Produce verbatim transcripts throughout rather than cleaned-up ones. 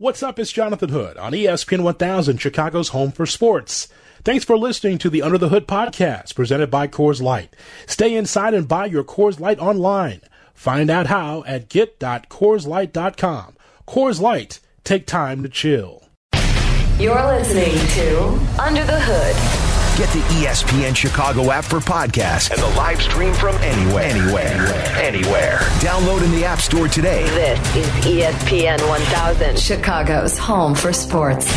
What's up? It's Jonathan Hood on E S P N one thousand, Chicago's home for sports. Thanks for listening to the Under the Hood podcast presented by Coors Light. Stay inside and buy your Coors Light online. Find out how at get dot coors light dot com. Coors Light, take time to chill. You're listening to Under the Hood. Get the E S P N Chicago app for podcasts and the live stream from anywhere, anywhere, anywhere. Download in the App Store today. This is E S P N one thousand, Chicago's home for sports.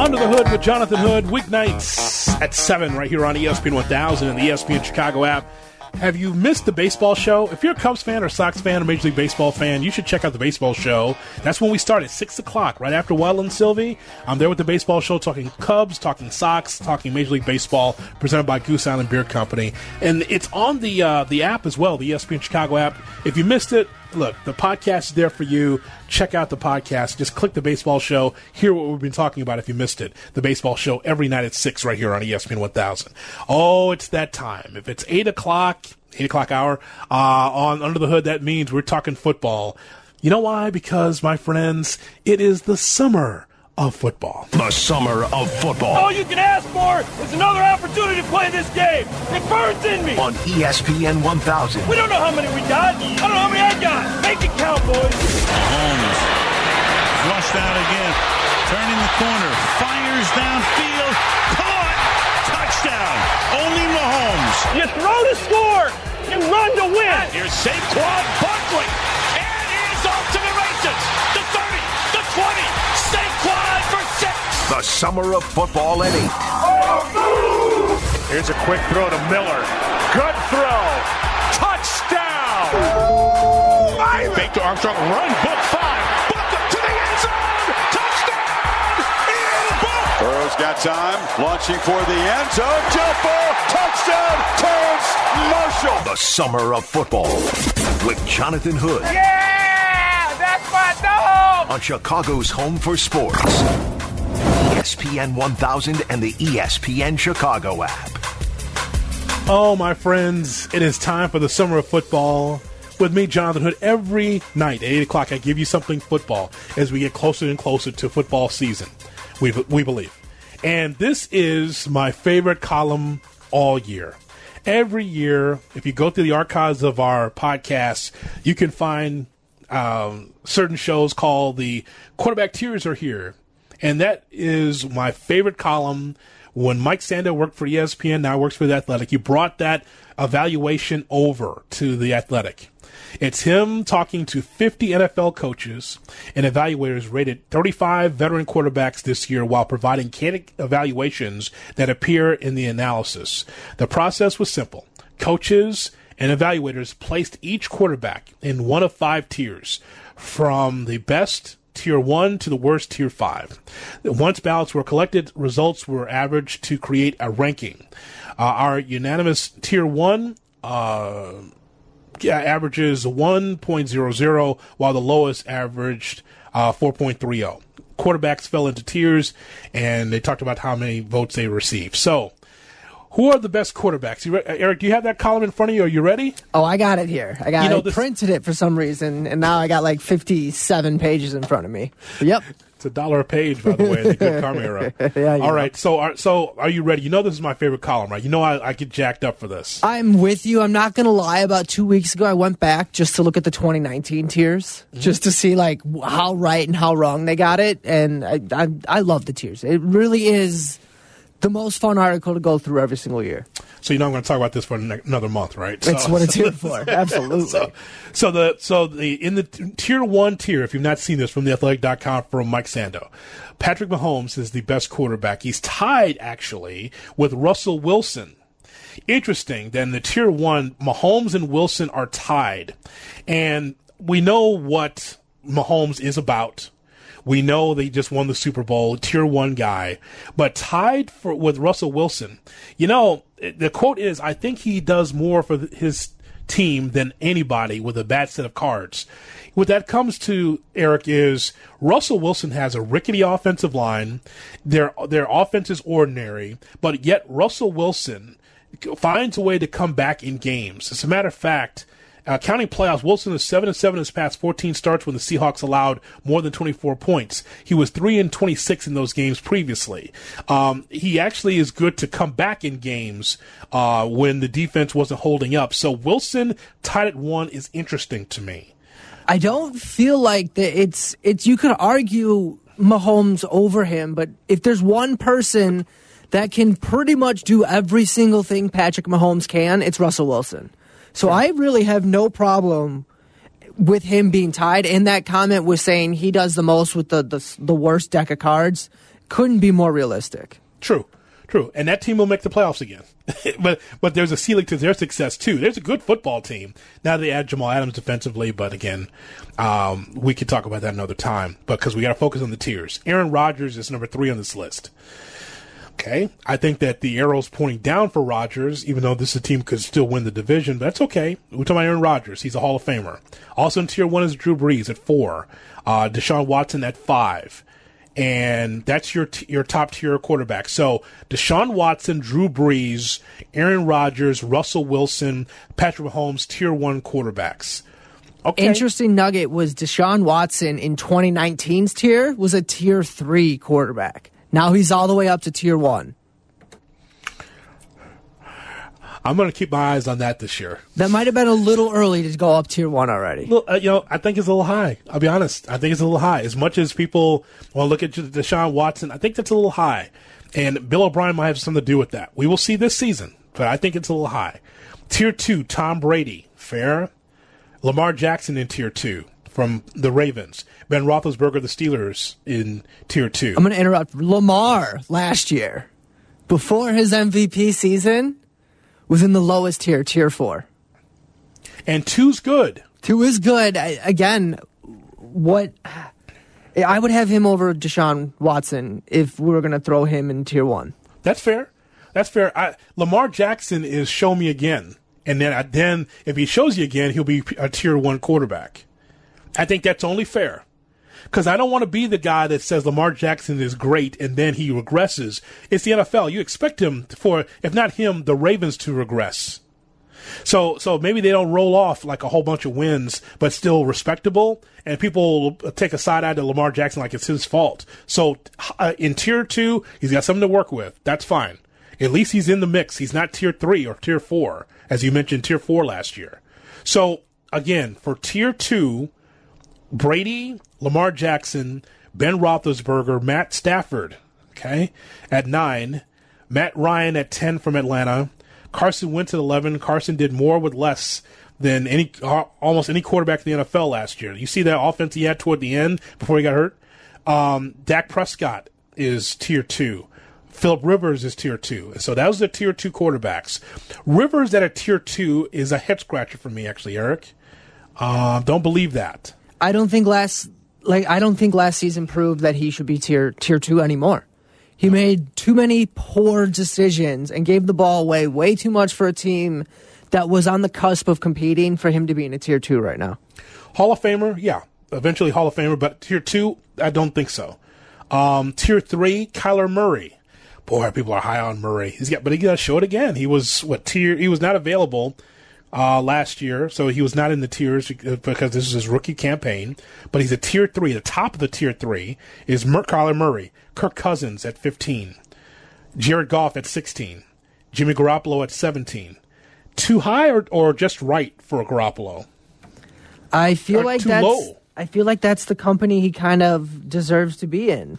Under the Hood with Jonathan Hood, weeknights at seven right here on E S P N one thousand and the E S P N Chicago app. Have you missed the baseball show? If you're a Cubs fan or Sox fan or Major League Baseball fan, you should check out the baseball show. That's when we start at six o'clock, right after Waddle and Sylvie. I'm there with the baseball show, talking Cubs, talking Sox, talking Major League Baseball, presented by Goose Island Beer Company. And it's on the uh, the app as well, the E S P N Chicago app. If you missed it, look, the podcast is there for you. Check out the podcast. Just click the baseball show. Hear what we've been talking about if you missed it. The baseball show every night at six right here on E S P N one thousand. Oh, it's that time. If it's eight o'clock, eight o'clock hour uh, on Under the Hood, that means we're talking football. You know why? Because, my friends, it is the summer of football. The summer of football. All you can ask for is another opportunity to play this game. It burns in me. On E S P N one thousand. We don't know how many we got. I don't know how many I got. Make it count, boys. Mahomes flushed out again. Turning the corner. Fires downfield. Caught. Touchdown. Only Mahomes. You throw to score. You run to win. Here's Saquon Barkley. And he's off to the races. The thirty, the twenty, Saquon for six. The summer of football at eight. Here's a quick throw to Miller. Good throw. Touchdown. Ooh, Fake to Armstrong. Run. Book five. Book up to the end zone. Touchdown. In book. Burrow's got time. Launching for the end zone. Jump ball. Touchdown. Terrence Marshall. The summer of football with Jonathan Hood. Yeah. On Chicago's home for sports, E S P N one thousand and the E S P N Chicago app. Oh, my friends, it is time for the summer of football. With me, Jonathan Hood, every night at eight o'clock, I give you something football as we get closer and closer to football season, we, we believe. And this is my favorite column all year. Every year, if you go through the archives of our podcast, you can find Um, certain shows called the Quarterback Tears Are Here, and that is my favorite column. When Mike Sando worked for E S P N, now works for The Athletic, he brought that evaluation over to The Athletic. It's him talking to fifty N F L coaches and evaluators rated thirty-five veteran quarterbacks this year while providing candid evaluations that appear in the analysis. The process was simple. Coaches and evaluators placed each quarterback in one of five tiers, from the best tier one to the worst tier five. Once ballots were collected, results were averaged to create a ranking. Uh, our unanimous tier one uh, averages one point zero zero, while the lowest averaged uh, four point three zero. Quarterbacks fell into tiers, and they talked about how many votes they received. So, who are the best quarterbacks? You re- Eric, do you have that column in front of you? Are you ready? Oh, I got it here. I got you know, I this- printed it for some reason, and now I got like fifty-seven pages in front of me. Yep. It's a dollar a page, by the way, in the good karma era. Yeah, all know. Right, so are, so are you ready? You know this is my favorite column, right? You know I, I get jacked up for this. I'm with you. I'm not going to lie. About two weeks ago, I went back just to look at the twenty nineteen tiers, mm-hmm. just to see like how right and how wrong they got it, and I, I, I love the tiers. It really is the most fun article to go through every single year. So you know I'm going to talk about this for another month, right? That's so, what it's here for. Absolutely. So, so the so the in the tier one tier, if you've not seen this, from the athletic dot com from Mike Sando, Patrick Mahomes is the best quarterback. He's tied actually with Russell Wilson. Interesting. Then the tier one, Mahomes and Wilson are tied, and we know what Mahomes is about. We know they just won the Super Bowl, tier one guy, but tied for with Russell Wilson. You know, the quote is, I think he does more for his team than anybody with a bad set of cards. What that comes to, Eric, is Russell Wilson has a rickety offensive line. Their their offense is ordinary, but yet Russell Wilson finds a way to come back in games. As a matter of fact, Uh, counting playoffs, Wilson is seven and seven in his past fourteen starts when the Seahawks allowed more than twenty-four points. He was three and twenty-six in those games previously. Um, he actually is good to come back in games uh, when the defense wasn't holding up. So Wilson tied at one is interesting to me. I don't feel like that it's it's you could argue Mahomes over him, but if there's one person that can pretty much do every single thing Patrick Mahomes can, it's Russell Wilson. So I really have no problem with him being tied. And that comment was saying he does the most with the, the the worst deck of cards. Couldn't be more realistic. True, true. And that team will make the playoffs again. but but there's a ceiling to their success, too. There's a good football team. Now they add Jamal Adams defensively. But, again, um, we could talk about that another time because we got to focus on the tiers. Aaron Rodgers is number three on this list. Okay, I think that the arrow's pointing down for Rodgers, even though this team could still win the division, but that's okay. We're talking about Aaron Rodgers. He's a Hall of Famer. Also in tier one is Drew Brees at four, uh, Deshaun Watson at five, and that's your t- your top tier quarterback. So Deshaun Watson, Drew Brees, Aaron Rodgers, Russell Wilson, Patrick Mahomes, tier one quarterbacks. Okay. Interesting nugget was Deshaun Watson in twenty nineteen's tier was a tier three quarterback. Now he's all the way up to tier one. I'm going to keep my eyes on that this year. That might have been a little early to go up tier one already. Well, uh, you know, I think it's a little high. I'll be honest. I think it's a little high. As much as people want to look at Deshaun Watson, I think that's a little high. And Bill O'Brien might have something to do with that. We will see this season, but I think it's a little high. Tier two, Tom Brady. Fair. Lamar Jackson in tier two. From the Ravens. Ben Roethlisberger, the Steelers, in tier two. I'm going to interrupt. Lamar last year, before his M V P season, was in the lowest tier, tier four. And two's good. Two is good. I, again, what I would have him over Deshaun Watson if we were going to throw him in tier one. That's fair. That's fair. I, Lamar Jackson is show me again. And then, then if he shows you again, he'll be a tier one quarterback. I think that's only fair because I don't want to be the guy that says Lamar Jackson is great and then he regresses. It's the N F L. You expect him for, if not him, the Ravens to regress. So so maybe they don't roll off like a whole bunch of wins, but still respectable. And people take a side eye to Lamar Jackson like it's his fault. So uh, in tier two, he's got something to work with. That's fine. At least he's in the mix. He's not tier three or tier four, as you mentioned, tier four last year. So, again, for tier two, Brady, Lamar Jackson, Ben Roethlisberger, Matt Stafford, okay, at nine, Matt Ryan at ten from Atlanta, Carson Wentz at eleven. Carson did more with less than any almost any quarterback in the N F L last year. You see that offense he had toward the end before he got hurt? Um, Dak Prescott is tier two. Phillip Rivers is tier two. So that was the tier two quarterbacks. Rivers at a tier two is a head scratcher for me, actually, Eric. Uh, don't believe that. I don't think last like I don't think last season proved that he should be tier tier two anymore. He made too many poor decisions and gave the ball away way too much for a team that was on the cusp of competing for him to be in a tier two right now. Hall of Famer, yeah, eventually Hall of Famer, but tier two, I don't think so. Um, tier three, Kyler Murray. Boy, people are high on Murray. He's got, but he got to show it again. He was what tier? He was not available. Uh, last year, so he was not in the tiers because this is his rookie campaign, but he's a tier three. The top of the tier three is Mer- Kyler Murray, Kirk Cousins at fifteen, Jared Goff at sixteen, Jimmy Garoppolo at seventeen. Too high or, or just right for Garoppolo? I feel or like too that's low. I feel like that's the company he kind of deserves to be in.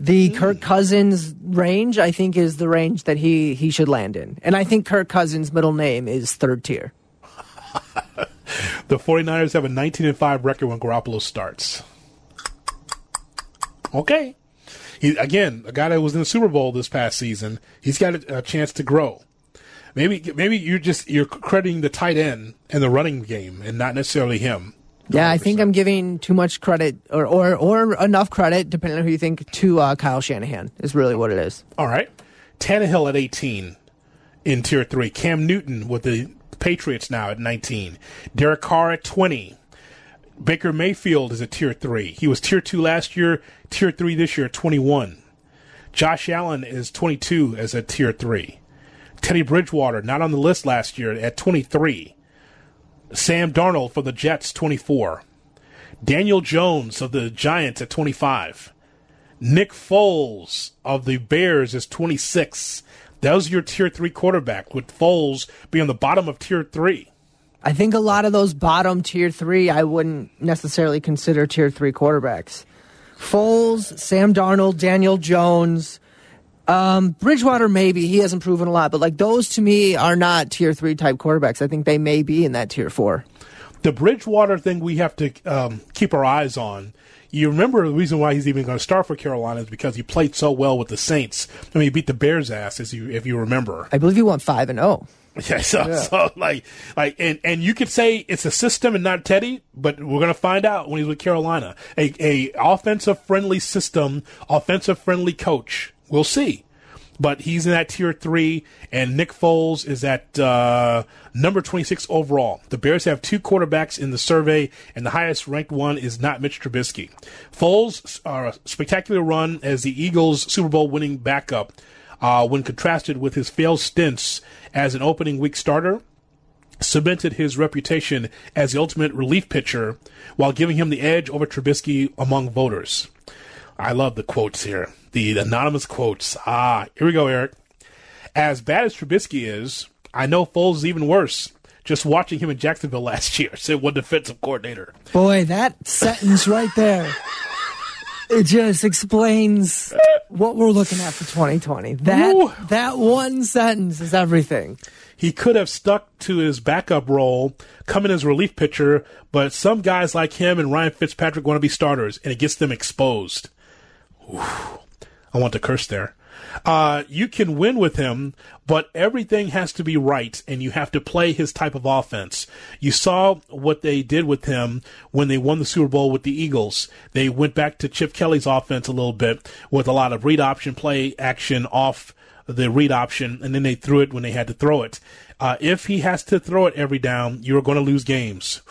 The mm. Kirk Cousins range, I think, is the range that he, he should land in. And I think Kirk Cousins' middle name is third tier. The 49ers have a nineteen and five record when Garoppolo starts. Okay. He, again, a guy that was in the Super Bowl this past season, he's got a, a chance to grow. Maybe maybe you're just you're crediting the tight end and the running game and not necessarily him. Yeah, I think I'm giving too much credit or, or, or enough credit, depending on who you think, to uh, Kyle Shanahan is really what it is. All right. Tannehill at eighteen in Tier three. Cam Newton with the Patriots now at nineteen. Derek Carr at twenty. Baker Mayfield is a tier three. He was tier two last year, tier three this year, twenty-one. Josh Allen is twenty-two as a tier three. Teddy Bridgewater, not on the list last year, at twenty-three. Sam Darnold for the Jets, twenty-four. Daniel Jones of the Giants at twenty-five. Nick Foles of the Bears is twenty-six. That was your tier three quarterback, with Foles being the bottom of tier three. I think a lot of those bottom tier three, I wouldn't necessarily consider tier three quarterbacks. Foles, Sam Darnold, Daniel Jones, um, Bridgewater maybe. He hasn't proven a lot. But like those to me are not tier three type quarterbacks. I think they may be in that tier four. The Bridgewater thing we have to um, keep our eyes on. You remember the reason why he's even going to start for Carolina is because he played so well with the Saints. I mean, he beat the Bears' ass, as you if you remember. I believe he won five and zero. Yeah, so, yeah. so like, like, and, and you could say it's a system and not Teddy, but we're gonna find out when he's with Carolina. A a offensive friendly system, offensive friendly coach. We'll see. But he's in that tier three, and Nick Foles is at uh, number twenty-six overall. The Bears have two quarterbacks in the survey, and the highest-ranked one is not Mitch Trubisky. Foles, uh, spectacular run as the Eagles' Super Bowl-winning backup uh, when contrasted with his failed stints as an opening week starter, cemented his reputation as the ultimate relief pitcher while giving him the edge over Trubisky among voters. I love the quotes here. The anonymous quotes. Ah, here we go, Eric. As bad as Trubisky is, I know Foles is even worse. Just watching him in Jacksonville last year, said one defensive coordinator. Boy, that sentence right there. It just explains what we're looking at for twenty twenty. That Ooh. that one sentence is everything. He could have stuck to his backup role, coming as relief pitcher, but some guys like him and Ryan Fitzpatrick want to be starters, and it gets them exposed. Ooh. I want to curse there. Uh, you can win with him, but everything has to be right, and you have to play his type of offense. You saw what they did with him when they won the Super Bowl with the Eagles. They went back to Chip Kelly's offense a little bit with a lot of read option play action off the read option, and then they threw it when they had to throw it. Uh, if he has to throw it every down, you're going to lose games.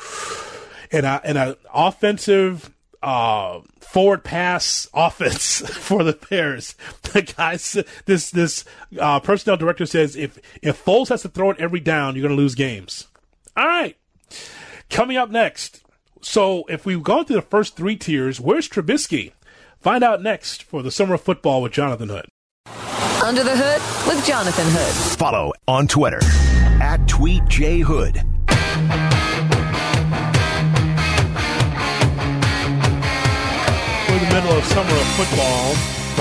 And I, and an offensive... Uh, forward pass offense for the Bears. The guys, this this uh, personnel director says if if Foles has to throw it every down, you're going to lose games. All right, coming up next. So if we've gone through the first three tiers, where's Trubisky? Find out next for the Summer of Football with Jonathan Hood. Under the Hood with Jonathan Hood. Follow on Twitter at TweetJHood. Middle of Summer of Football,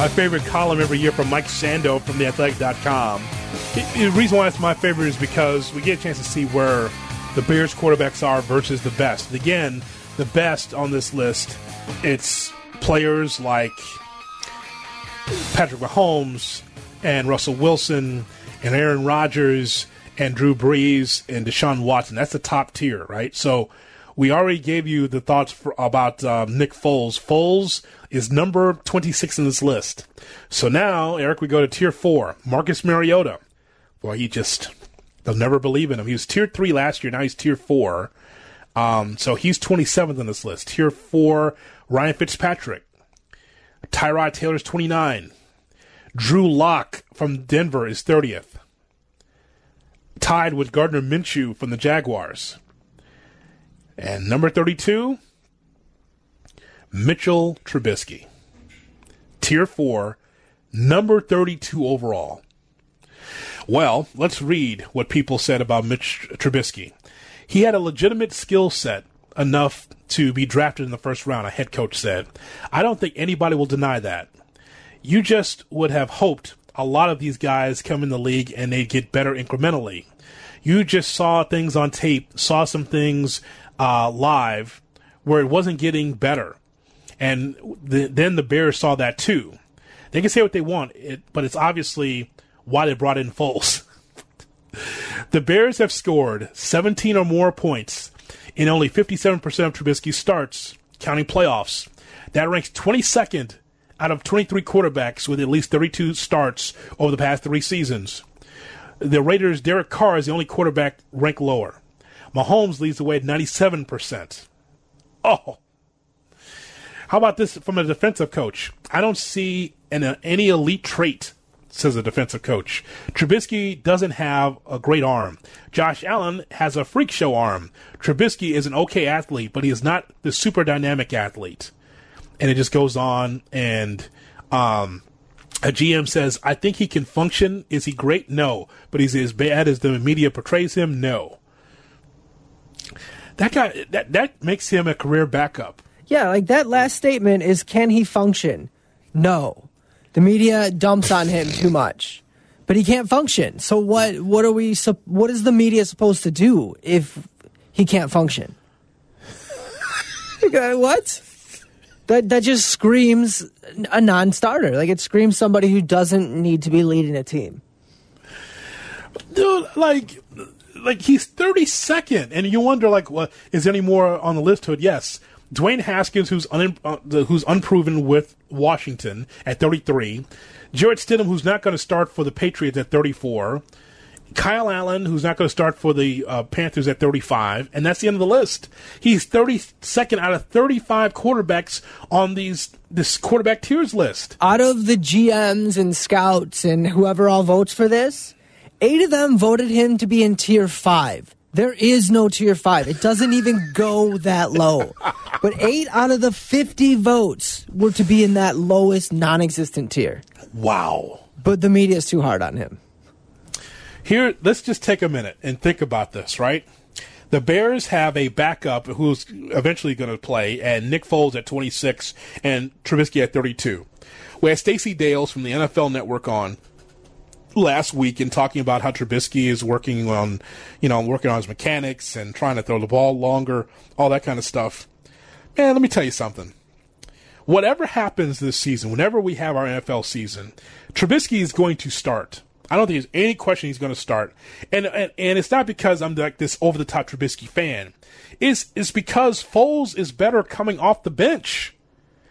my favorite column every year from Mike Sando from the athletic dot com. The reason why it's my favorite is because we get a chance to see where the Bears quarterbacks are versus the best. And again, the best on this list, it's players like Patrick Mahomes and Russell Wilson and Aaron Rodgers and Drew Brees and Deshaun Watson. That's the top tier, right? So we already gave you the thoughts for, about um, Nick Foles. Foles is number twenty-six in this list. So now, Eric, we go to tier four. Marcus Mariota. Boy, he just, they'll never believe in him. He was tier three last year. Now he's tier four. Um, so he's twenty-seventh in this list. Tier four, Ryan Fitzpatrick. Tyrod Taylor's twenty-nine. Drew Lock from Denver is thirtieth. Tied with Gardner Minshew from the Jaguars. And number thirty-two, Mitchell Trubisky. Tier four, number thirty-two overall. Well, let's read what people said about Mitch Trubisky. He had a legitimate skill set enough to be drafted in the first round, a head coach said. I don't think anybody will deny that. You just would have hoped a lot of these guys come in the league and they get better incrementally. You just saw things on tape, saw some things Uh, live where it wasn't getting better. And the, then the Bears saw that too. They can say what they want, it, but it's obviously why they brought in Foles. The Bears have scored seventeen or more points in only fifty-seven percent of Trubisky's starts, counting playoffs. That ranks twenty-second out of twenty-three quarterbacks with at least thirty-two starts over the past three seasons. the Raiders' Derek Carr is the only quarterback ranked lower. Mahomes leads the way at ninety-seven percent. Oh. How about this from a defensive coach? I don't see an, uh, any elite trait, says a defensive coach. Trubisky doesn't have a great arm. Josh Allen has a freak show arm. Trubisky is an okay athlete, but he is not the super dynamic athlete. And it just goes on, and um, a G M says, I think he can function. Is he great? No. But he's as bad as the media portrays him? No. That guy, that, that makes him a career backup. Yeah, like that last statement is, can he function? No. The media dumps on him too much, but he can't function. So what, what are we, what is the media supposed to do if he can't function? What? That, that just screams a non-starter. Like, it screams somebody who doesn't need to be leading a team. Dude, like... Like, he's thirty-second, and you wonder, like, well, is there any more on the list? Hood? Yes. Dwayne Haskins, who's un- uh, the, who's unproven with Washington at thirty-three. Jarrett Stidham, who's not going to start for the Patriots at thirty-four. Kyle Allen, who's not going to start for the uh, Panthers at thirty-five. And that's the end of the list. He's thirty-second out of thirty-five quarterbacks on these this quarterback tiers list. Out of the G Ms and scouts and whoever all votes for this, eight of them voted him to be in tier five. There is no tier five. It doesn't even go that low. But eight out of the fifty votes were to be in that lowest non-existent tier. Wow. But the media is too hard on him. Here, let's just take a minute and think about this, right? The Bears have a backup who's eventually going to play, and Nick Foles at twenty-six and Trubisky at thirty-two. We had Stacey Dales from the N F L Network on last week and talking about how Trubisky is working on, you know, working on his mechanics and trying to throw the ball longer, all that kind of stuff. Man, let me tell you something. Whatever happens this season, whenever we have our N F L season, Trubisky is going to start. I don't think there's any question he's going to start. And, and and it's not because I'm like this over-the-top Trubisky fan. It's, it's because Foles is better coming off the bench.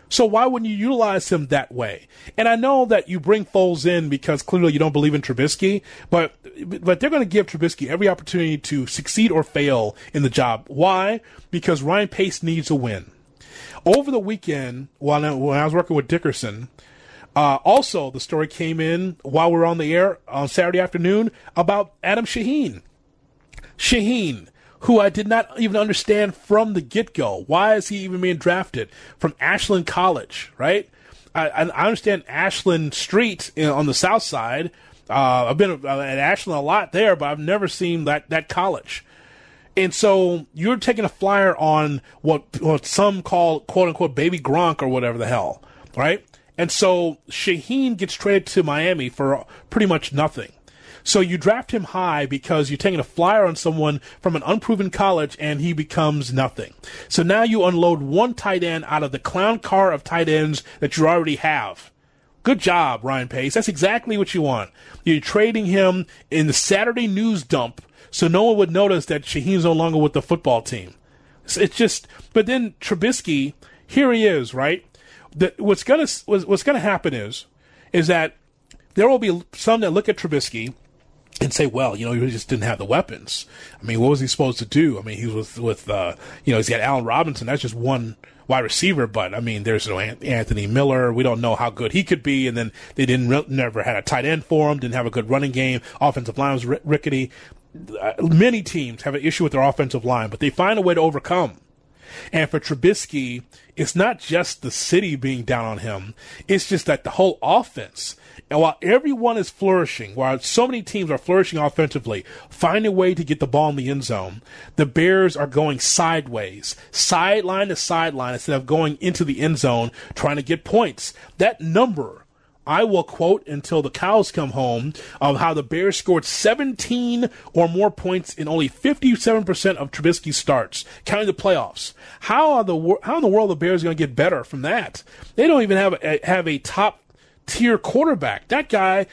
So why wouldn't you utilize him that way? And I know that you bring Foles in because clearly you don't believe in Trubisky, but but they're going to give Trubisky every opportunity to succeed or fail in the job. Why? Because Ryan Pace needs a win. Over the weekend, while I, when I was working with Dickerson, uh, also the story came in while we were on the air on Saturday afternoon about Adam Shaheen. Shaheen. Who I did not even understand from the get-go. Why is he even being drafted from Ashland College, right? I, I understand Ashland Street in, on the south side. Uh, I've been at Ashland a lot there, but I've never seen that, that college. And so you're taking a flyer on what, what some call, quote-unquote, baby Gronk or whatever the hell, right? And so Shaheen gets traded to Miami for pretty much nothing. So you draft him high because you're taking a flyer on someone from an unproven college, and he becomes nothing. So now you unload one tight end out of the clown car of tight ends that you already have. Good job, Ryan Pace. That's exactly what you want. You're trading him in the Saturday news dump so no one would notice that Shaheen's no longer with the football team. It's just, but then Trubisky, here he is, right? The, what's gonna what's gonna happen is is that there will be some that look at Trubisky and say, well, you know, he just didn't have the weapons. I mean, what was he supposed to do? I mean, he was with, with uh, you know, he's got Allen Robinson. That's just one wide receiver. But, I mean, there's no Anthony Miller. We don't know how good he could be. And then they didn't re- never had a tight end for him, didn't have a good running game. Offensive line was r- rickety. Uh, many teams have an issue with their offensive line, but they find a way to overcome. And for Trubisky, it's not just the city being down on him. It's just that the whole offense. And while everyone is flourishing, while so many teams are flourishing offensively, find a way to get the ball in the end zone, the Bears are going sideways, sideline to sideline, instead of going into the end zone trying to get points. That number, I will quote until the cows come home, of how the Bears scored seventeen or more points in only fifty-seven percent of Trubisky's starts, counting the playoffs. How are the how in the world are the Bears going to get better from that? They don't even have a, have a top tier quarterback. That guy,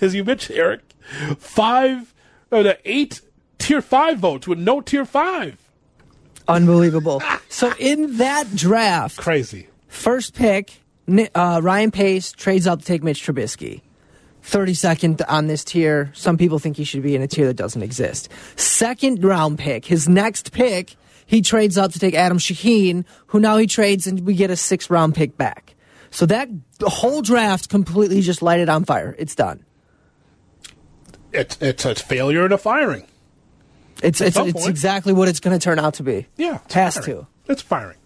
as you mentioned, Eric, five or the eight tier five votes with no tier five. Unbelievable. So in that draft, crazy. First pick, uh, Ryan Pace trades up to take Mitch Trubisky. thirty-second on this tier. Some people think he should be in a tier that doesn't exist. Second round pick, his next pick, he trades up to take Adam Shaheen, who now he trades and we get a sixth round pick back. So that whole draft completely just lighted on fire. It's done. It's it's a failure and a firing. It's At it's it's point. exactly what it's going to turn out to be. Yeah, it has firing. to. It's firing.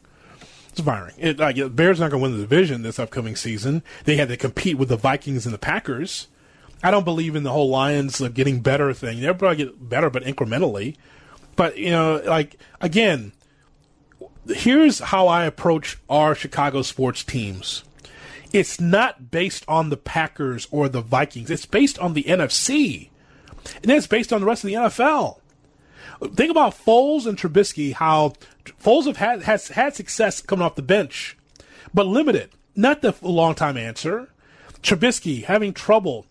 It's firing. It, like, the Bears aren't going to win the division this upcoming season. They had to compete with the Vikings and the Packers. I don't believe in the whole Lions like, getting better thing. They'll probably get better, but incrementally. But, you know, like, again, here's how I approach our Chicago sports teams. It's not based on the Packers or the Vikings. It's based on the N F C. And then it's based on the rest of the N F L. Think about Foles and Trubisky, how Foles have had, has had success coming off the bench, but limited. Not the long-time answer. Trubisky having trouble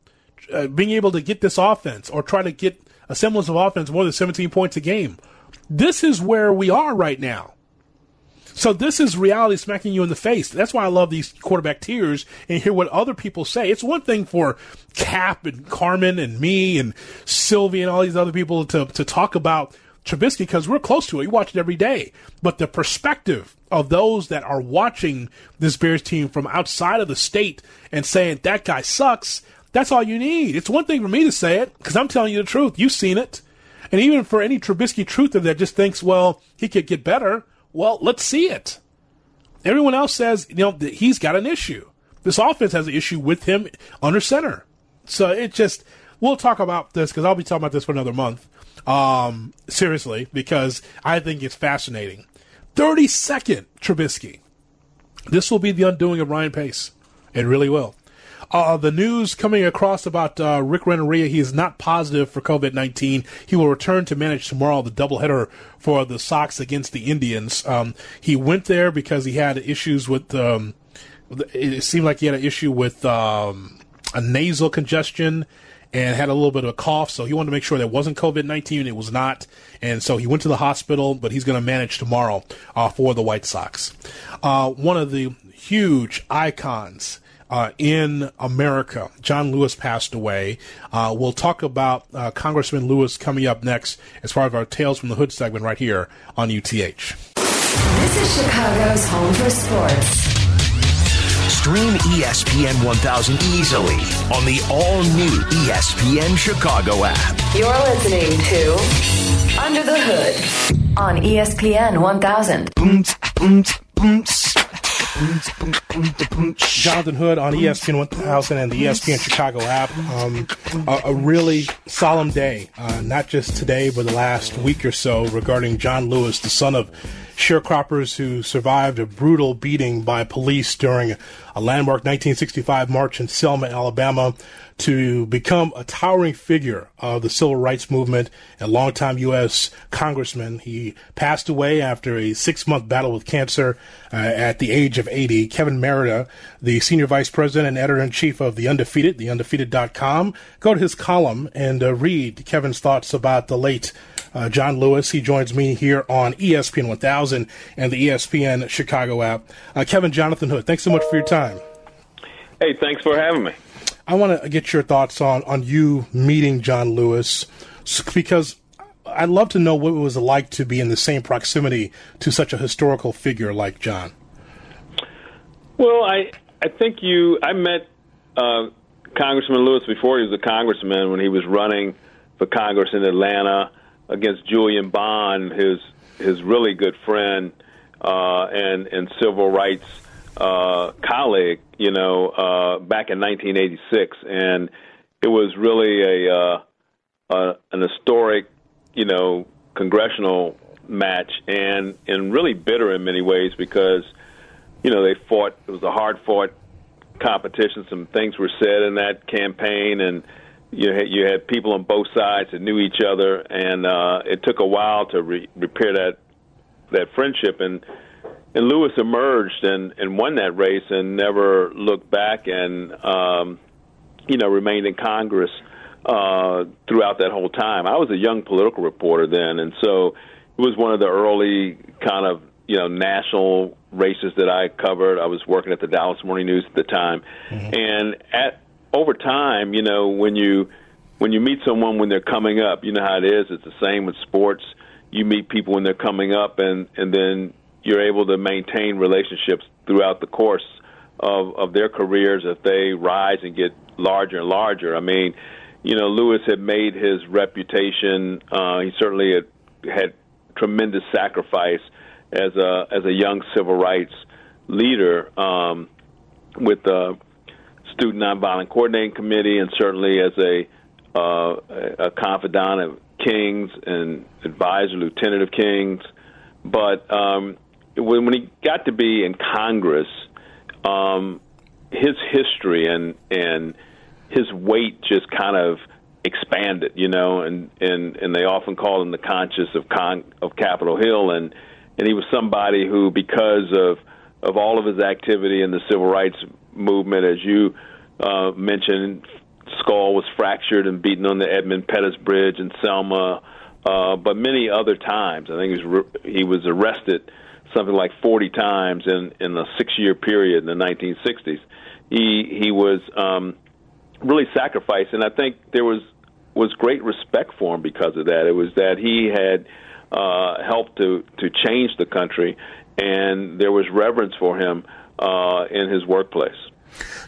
uh, being able to get this offense or try to get a semblance of offense more than seventeen points a game. This is where we are right now. So this is reality smacking you in the face. That's why I love these quarterback tiers and hear what other people say. It's one thing for Cap and Carmen and me and Sylvie and all these other people to, to talk about Trubisky because we're close to it. We watch it every day. But the perspective of those that are watching this Bears team from outside of the state and saying, that guy sucks, that's all you need. It's one thing for me to say it because I'm telling you the truth. You've seen it. And even for any Trubisky truther that just thinks, well, he could get better, well, let's see it. Everyone else says, you know, that he's got an issue. This offense has an issue with him under center. So it just, we'll talk about this because I'll be talking about this for another month. Um, seriously, because I think it's fascinating. thirty-second Trubisky. This will be the undoing of Ryan Pace. It really will. Uh, the news coming across about uh, Rick Renneria, he is not positive for COVID nineteen. He will return to manage tomorrow the doubleheader for the Sox against the Indians. Um, he went there because he had issues with um, – it seemed like he had an issue with um, a nasal congestion and had a little bit of a cough. So he wanted to make sure that wasn't COVID nineteen, and it was not. And so he went to the hospital, but he's going to manage tomorrow uh, for the White Sox. Uh, one of the huge icons – Uh, in America, John Lewis passed away. Uh, we'll talk about uh, Congressman Lewis coming up next as far as our Tales from the Hood segment right here on U T H. This is Chicago's home for sports. Stream E S P N one thousand easily on the all-new E S P N Chicago app. You're listening to Under the Hood on E S P N one thousand. Boom, boom, boom. Jonathan Hood on E S P N one thousand and the E S P N Chicago app. Um, a, a really solemn day, uh, not just today, but the last week or so, regarding John Lewis, the son of sharecroppers who survived a brutal beating by police during a landmark nineteen sixty-five march in Selma, Alabama, to become a towering figure of the civil rights movement and longtime U S congressman. He passed away after a six-month battle with cancer uh, at the age of eighty. Kevin Merida, the senior vice president and editor-in-chief of The Undefeated, the undefeated dot com. Go to his column and uh, read Kevin's thoughts about the late uh, John Lewis. He joins me here on E S P N one thousand and the E S P N Chicago app. Uh, Kevin, Jonathan Hood, thanks so much for your time. Hey, thanks for having me. I want to get your thoughts on, on you meeting John Lewis, because I'd love to know what it was like to be in the same proximity to such a historical figure like John. Well, I I think you I met uh, Congressman Lewis before he was a congressman, when he was running for Congress in Atlanta against Julian Bond, his his really good friend uh, and and civil rights uh colleague, you know, uh back in nineteen eighty-six, and it was really a uh a, an historic, you know, congressional match, and and really bitter in many ways, because, you know, they fought, it was a hard-fought competition. Some things were said in that campaign, and you had, you had people on both sides that knew each other, and uh it took a while to re- repair that that friendship, and And Lewis emerged and, and won that race and never looked back, and, um, you know, remained in Congress uh, throughout that whole time. I was a young political reporter then, and so it was one of the early kind of, you know, national races that I covered. I was working at the Dallas Morning News at the time. Mm-hmm. And at, over time, you know, when you when you meet someone when they're coming up, you know how it is. It's the same with sports. You meet people when they're coming up, and, and then you're able to maintain relationships throughout the course of, of their careers if they rise and get larger and larger. I mean, you know, Lewis had made his reputation. Uh, he certainly had, had tremendous sacrifice as a as a young civil rights leader um, with the Student Nonviolent Coordinating Committee, and certainly as a uh, a confidant of Kings and advisor, lieutenant of Kings. But um, when, when he got to be in Congress, um, his history and and his weight just kind of expanded, you know, and, and, and they often call him the conscience of Con- of Capitol Hill, and, and he was somebody who, because of of all of his activity in the civil rights movement, as you uh, mentioned, skull was fractured and beaten on the Edmund Pettus Bridge in Selma, uh, but many other times. I think he was, re- he was arrested something like forty times in, in a six-year period in the nineteen sixties. He he was um, really sacrificed, and I think there was, was great respect for him because of that. It was that he had uh, helped to, to change the country, and there was reverence for him uh, in his workplace.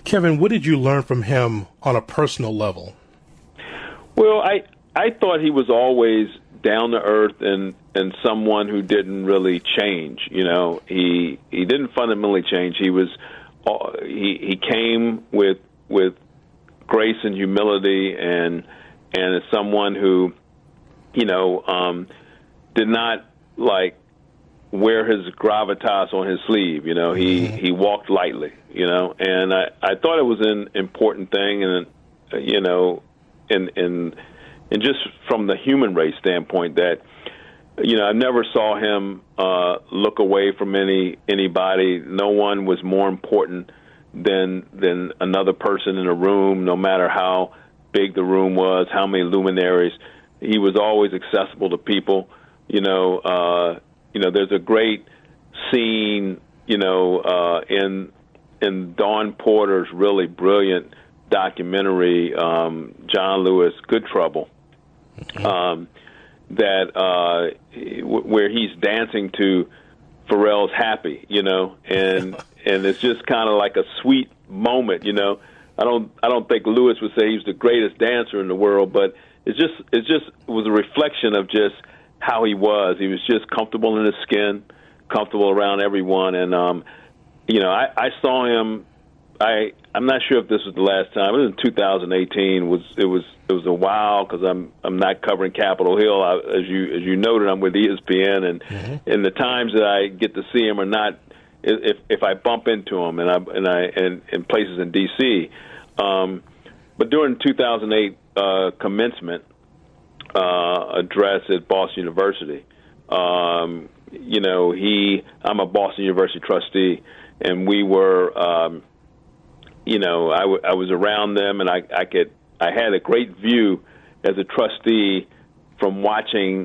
Kevin, what did you learn from him on a personal level? Well, I I thought he was always down to earth and, and someone who didn't really change. You know, he he didn't fundamentally change. He was he he came with with grace and humility, and and as someone who, you know, um, did not like wear his gravitas on his sleeve. You know, he, he walked lightly, you know, and I, I thought it was an important thing. And, you know, and, and, and just from the human race standpoint, that, you know, I never saw him uh, look away from any, anybody. No one was more important than, than another person in a room, no matter how big the room was, how many luminaries. He was always accessible to people, you know, uh, You know, there's a great scene, you know, uh, in in Dawn Porter's really brilliant documentary, um, John Lewis, Good Trouble, um, that uh, where he's dancing to Pharrell's Happy, you know, and and it's just kind of like a sweet moment, you know. I don't I don't think Lewis would say he's the greatest dancer in the world, but it's just it's just it was a reflection of just how he was. He was just comfortable in his skin, comfortable around everyone. And, um, you know, I, I saw him, I, I'm not sure if this was the last time. It was in two thousand eighteen. It was, it was, it was a while, because I'm, I'm not covering Capitol Hill. I, as you, as you noted, I'm with E S P N, and, mm-hmm. and the times that I get to see him are not, if, if I bump into him and I, and I, and in places in D C. Um, but during two thousand eight, uh, commencement, Uh, address at Boston University. Um, you know, he, I'm a Boston University trustee, and we were, um, you know, I, w- I was around them, and I, I could, I had a great view as a trustee from watching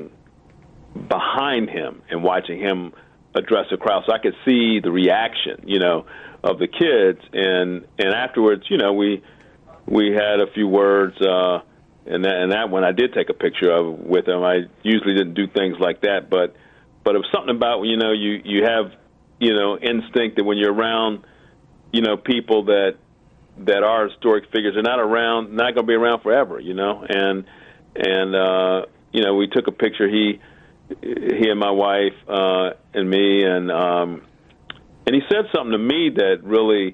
behind him and watching him address the crowd. So I could see the reaction, you know, of the kids. And, and afterwards, you know, we, we had a few words, uh, And that, and that one I did take a picture of with him. I usually didn't do things like that, but but it was something about, you know, you, you have, you know, instinct that when you're around, you know, people that that are historic figures, they're not around, not going to be around forever, you know. And and uh, you know, we took a picture. He he and my wife uh, and me, and um, and he said something to me that really,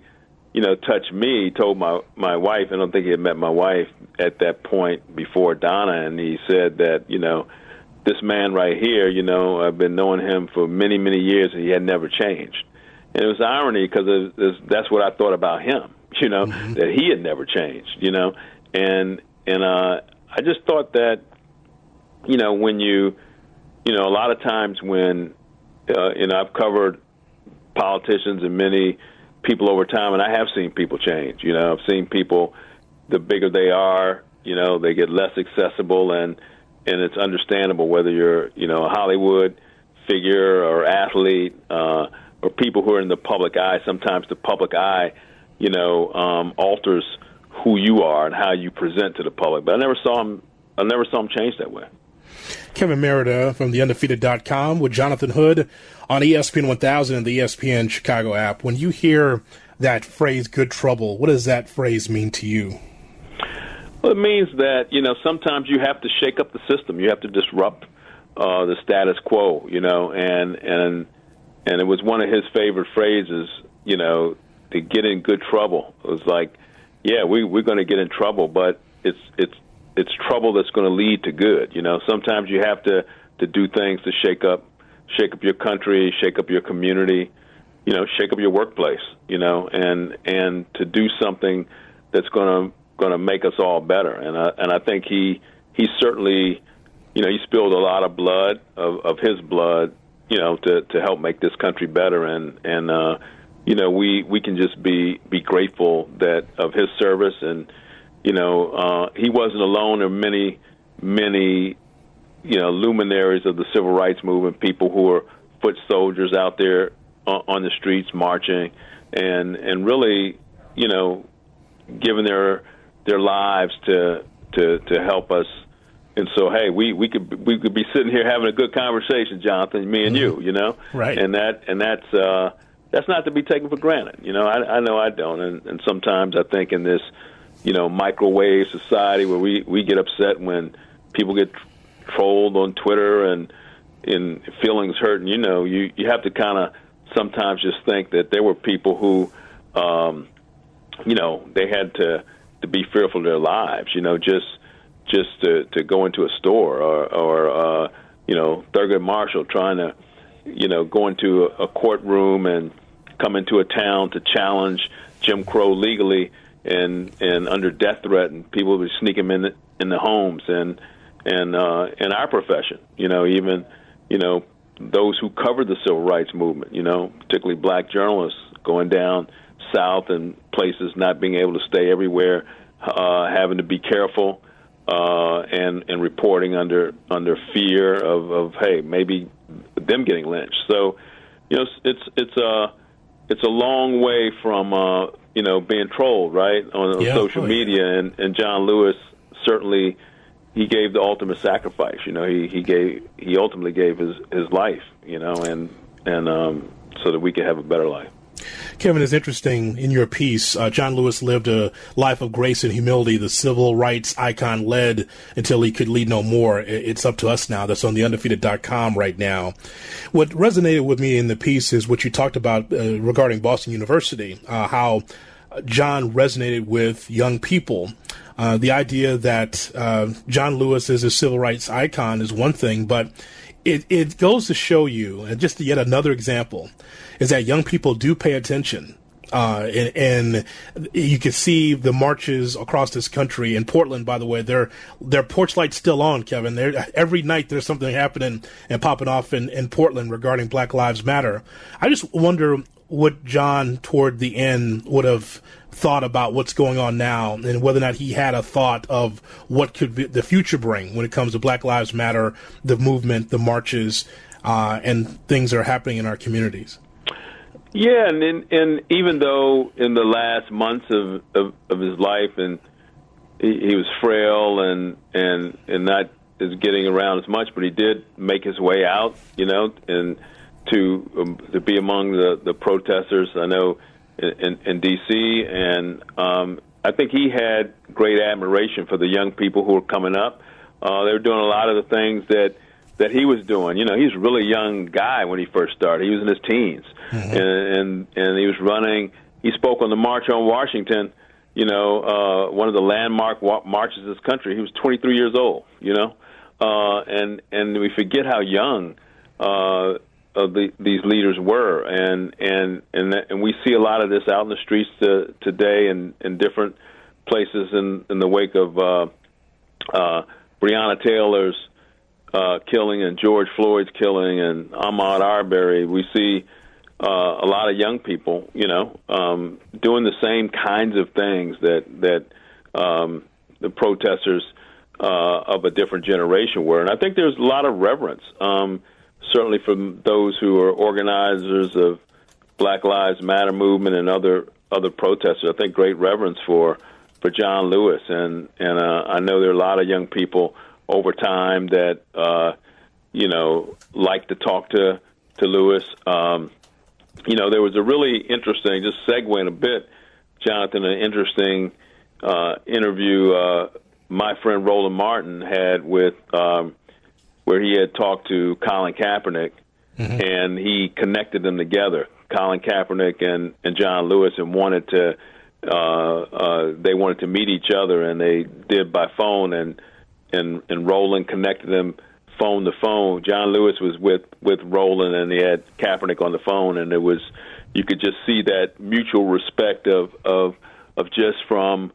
you know, touched me. He told my, my wife, I don't think he had met my wife at that point before Donna, and he said that, you know, this man right here, you know, I've been knowing him for many, many years, and he had never changed. And it was irony, because that's what I thought about him, you know, mm-hmm. that he had never changed, you know. And and uh, I just thought that, you know, when you, you know, a lot of times when, uh, you know, I've covered politicians and many people over time, and I have seen people change. You know, I've seen people, the bigger they are, you know, they get less accessible, and and it's understandable, whether you're, you know, a Hollywood figure or athlete, uh, or people who are in the public eye. Sometimes the public eye, you know, um, alters who you are and how you present to the public. But I never saw him. I never saw him change that way. Kevin Merida from the undefeated dot com with Jonathan Hood on E S P N one thousand and the E S P N Chicago app. When you hear that phrase, good trouble, what does that phrase mean to you? Well, it means that, you know, sometimes you have to shake up the system. You have to disrupt uh, the status quo, you know, and, and, and it was one of his favorite phrases, you know, to get in good trouble. It was like, yeah, we, we're going to get in trouble, but it's, it's, it's trouble that's going to lead to good. You know, sometimes you have to, to do things to shake up, shake up your country, shake up your community, you know, shake up your workplace, you know, and, and to do something that's going to, going to make us all better. And I, and I think he, he certainly, you know, he spilled a lot of blood of, of his blood, you know, to, to help make this country better. And, and, uh, you know, we, we can just be, be grateful that of his service. And, you know, uh, he wasn't alone. There are many, many, you know, luminaries of the civil rights movement, people who are foot soldiers out there on, on the streets marching and, and really, you know, giving their, their lives to, to, to help us. And so, hey, we, we could, we could be sitting here having a good conversation, Jonathan, me and you, you know, right. And that, and that's, uh, that's not to be taken for granted. You know, I, I know I don't. And, and sometimes I think in this, you know, microwave society where we, we get upset when people get trolled on Twitter and in feelings hurt. And, you know, you, you have to kind of sometimes just think that there were people who, um, you know, they had to, to be fearful of their lives, you know, just just to, to go into a store or, or uh, you know, Thurgood Marshall trying to, you know, go into a, a courtroom and come into a town to challenge Jim Crow legally. And, and under death threat, and people would sneak them in the, in the homes, and and uh, in our profession, you know, even you know those who covered the civil rights movement, you know, particularly black journalists going down south and places not being able to stay everywhere, uh, having to be careful, uh, and and reporting under under fear of, of hey maybe them getting lynched. So, you know, it's it's a it's a long way from. Uh, you know, being trolled, right, on yeah, social oh, media. Yeah. And, and John Lewis, certainly, he gave the ultimate sacrifice. You know, he, he gave he ultimately gave his, his life, you know, and and um, so that we could have a better life. Kevin, it's interesting in your piece, uh, John Lewis lived a life of grace and humility. The civil rights icon led until he could lead no more. It's up to us now. That's on the undefeated dot com right now. What resonated with me in the piece is what you talked about uh, regarding Boston University, uh, how John resonated with young people. Uh, the idea that uh, John Lewis is a civil rights icon is one thing, but It it goes to show you, and just yet another example, is that young people do pay attention. Uh, and, and you can see the marches across this country. In Portland, by the way, their their porch light's still on, Kevin. They're, every night there's something happening and popping off in, in Portland regarding Black Lives Matter. I just wonder what John, toward the end, would have thought about what's going on now and whether or not he had a thought of what could be the future bring when it comes to Black Lives Matter, the movement, the marches, uh, and things that are happening in our communities. Yeah, and, and, and even though in the last months of, of, of his life and he, he was frail and, and, and not is getting around as much, but he did make his way out, you know, and to um, to be among the, the protesters, I know, in, in D C, and um, I think he had great admiration for the young people who were coming up. Uh, they were doing a lot of the things that, that he was doing. You know, he was a really young guy when he first started. He was in his teens, mm-hmm. and, and and he was running. He spoke on the March on Washington, you know, uh, one of the landmark wa- marches in this country. He was twenty-three years old, you know, uh, and, and we forget how young uh of the, these leaders were, and and and that, and we see a lot of this out in the streets to, today, and in different places in, in the wake of uh, uh, Breonna Taylor's uh, killing and George Floyd's killing and Ahmaud Arbery. We see uh, a lot of young people, you know, um, doing the same kinds of things that that um, the protesters uh, of a different generation were, and I think there's a lot of reverence. Um, Certainly from those who are organizers of Black Lives Matter movement and other other protesters, I think great reverence for, for John Lewis. And, and uh, I know there are a lot of young people over time that, uh, you know, like to talk to, to Lewis. Um, you know, there was a really interesting, just segueing a bit, Jonathan, an interesting uh, interview uh, my friend Roland Martin had with um, where he had talked to Colin Kaepernick, mm-hmm. and he connected them together, Colin Kaepernick and, and John Lewis, and wanted to uh, uh, they wanted to meet each other, and they did by phone, and and, and Roland connected them phone to phone. John Lewis was with, with Roland, and he had Kaepernick on the phone, and it was you could just see that mutual respect of of, of just from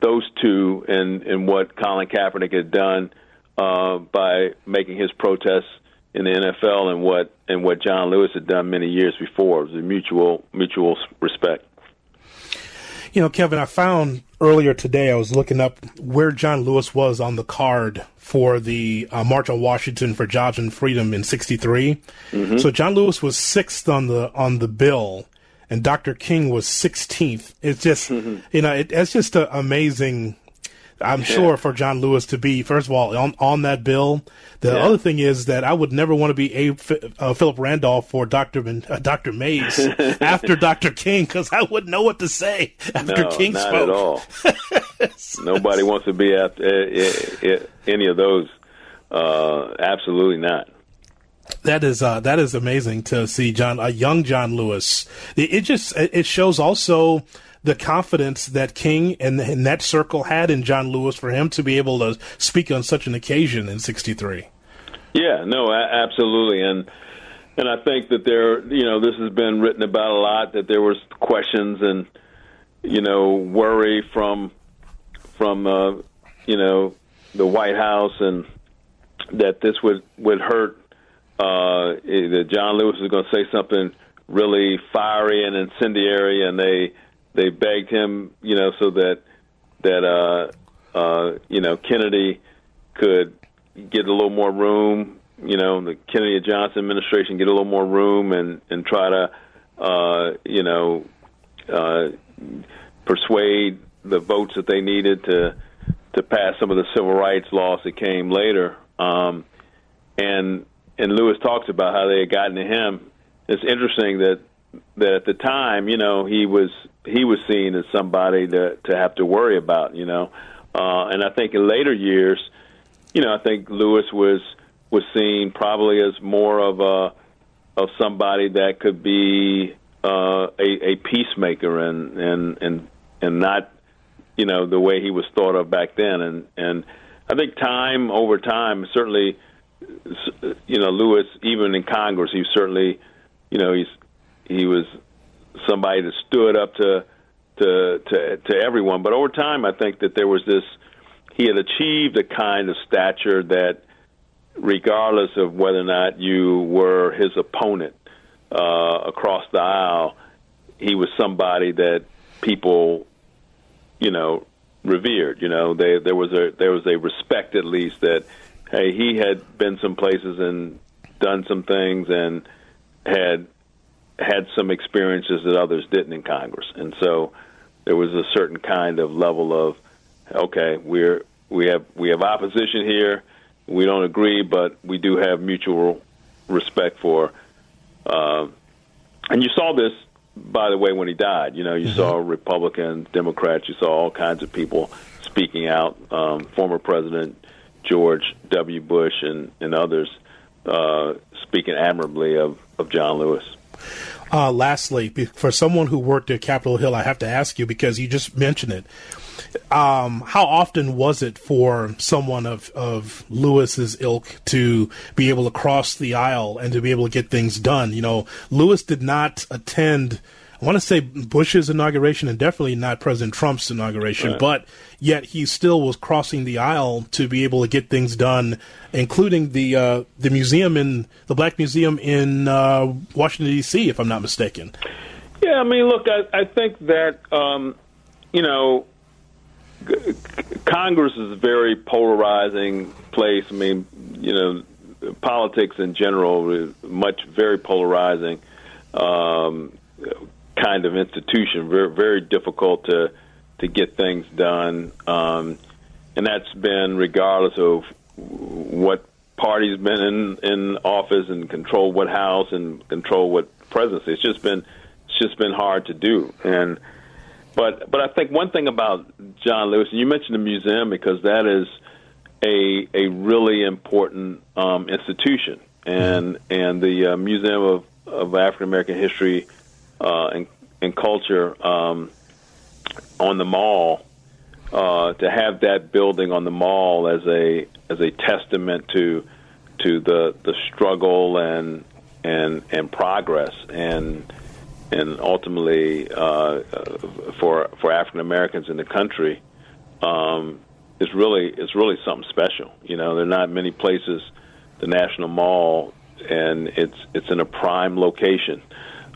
those two and, and what Colin Kaepernick had done uh, by making his protests in the N F L, and what and what John Lewis had done many years before. It was a mutual mutual respect. You know, Kevin, I found earlier today, I was looking up where John Lewis was on the card for the uh, March on Washington for Jobs and Freedom in sixty-three. Mm-hmm. So John Lewis was sixth on the on the bill, and Doctor King was sixteenth. It's just, mm-hmm. you know, it, it's just an amazing, I'm yeah. sure, for John Lewis to be, first of all, on, on that bill. The yeah. other thing is that I would never want to be a uh, Philip Randolph for Doctor Ben, uh, Doctor Mays after Doctor King, because I wouldn't know what to say after no, King not spoke. At all. Nobody wants to be after uh, uh, uh, any of those. Uh, absolutely not. That is uh, that is amazing to see John, a uh, young John Lewis. It, it just it shows also the confidence that King and, and that circle had in John Lewis for him to be able to speak on such an occasion in sixty-three. Yeah, no, absolutely. And and I think that there, you know, this has been written about a lot, that there was questions and, you know, worry from, from uh, you know, the White House, and that this would, would hurt, uh, that John Lewis was going to say something really fiery and incendiary, and they, They begged him, you know, so that that uh, uh, you know Kennedy could get a little more room. You know, the Kennedy and Johnson administration get a little more room and and try to uh, you know uh, persuade the votes that they needed to to pass some of the civil rights laws that came later. Um, and and Lewis talks about how they had gotten to him. It's interesting that. that at the time, you know, he was he was seen as somebody to to have to worry about, you know. Uh, and I think in later years, you know, I think Lewis was was seen probably as more of a of somebody that could be uh, a, a peacemaker and, and and and not, you know, the way he was thought of back then. And and I think time over time, certainly, you know, Lewis, even in Congress, he certainly, you know, he's He was somebody that stood up to, to to to everyone. But over time, I think that there was this, he had achieved a kind of stature that regardless of whether or not you were his opponent uh, across the aisle, he was somebody that people, you know, revered. You know, they, there was a there was a respect, at least, that, hey, he had been some places and done some things and had had some experiences that others didn't in Congress. And so there was a certain kind of level of, okay, we're we have we have opposition here, we don't agree, but we do have mutual respect for uh, and you saw this, by the way, when he died. You know, you mm-hmm. saw Republicans, Democrats, you saw all kinds of people speaking out, um, former President George W. Bush and, and others uh, speaking admirably of, of John Lewis. Uh, lastly, for someone who worked at Capitol Hill, I have to ask you, because you just mentioned it, um, how often was it for someone of, of Lewis's ilk to be able to cross the aisle and to be able to get things done? You know, Lewis did not attend, I want to say, Bush's inauguration, and definitely not President Trump's inauguration, right. But yet he still was crossing the aisle to be able to get things done, including the uh, the museum in the Black Museum in uh, Washington, D C, if I'm not mistaken. Yeah, I mean, look, I, I think that, um, you know, g- Congress is a very polarizing place. I mean, you know, politics in general is much, very polarizing. Um kind of institution, very, very difficult to to get things done. Um, and that's been regardless of what party's been in, in office and control what house and control what presidency. It's just been it's just been hard to do. And but but I think one thing about John Lewis, and you mentioned the museum because that is a a really important um, institution, and and the uh, Museum of, of African American History uh, and and Culture um, on the Mall. Uh, to have that building on the Mall as a as a testament to to the the struggle and and and progress and and ultimately uh, for for African Americans in the country um, is really it's really something special. You know, there are not many places, the National Mall, and it's it's in a prime location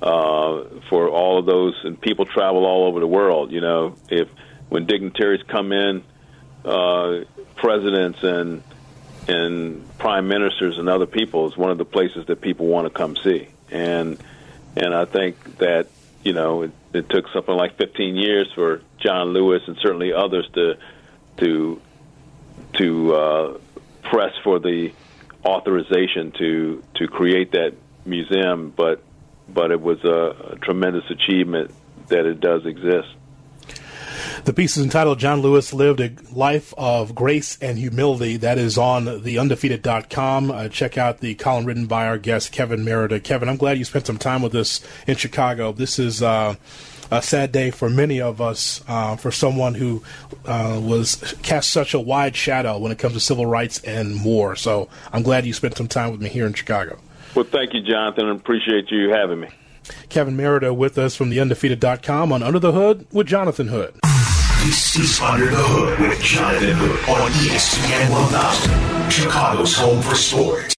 uh, for all of those, and people travel all over the world. You know, if when dignitaries come in, uh, presidents and and prime ministers and other people, is one of the places that people want to come see. And and I think that, you know, it, it took something like fifteen years for John Lewis and certainly others to to to uh, press for the authorization to to create that museum. But but it was a, a tremendous achievement that it does exist. The piece is entitled John Lewis Lived a Life of Grace and Humility. That is on the undefeated dot com. Uh, check out the column written by our guest, Kevin Merida. Kevin, I'm glad you spent some time with us in Chicago. This is uh, a sad day for many of us, uh, for someone who uh, was cast such a wide shadow when it comes to civil rights and more. So I'm glad you spent some time with me here in Chicago. Well, thank you, Jonathan. I appreciate you having me. Kevin Merida with us from the undefeated dot com on Under the Hood with Jonathan Hood. This is Under the Hood with Jonathan Hood on E S P N one thousand, Chicago's home for sports.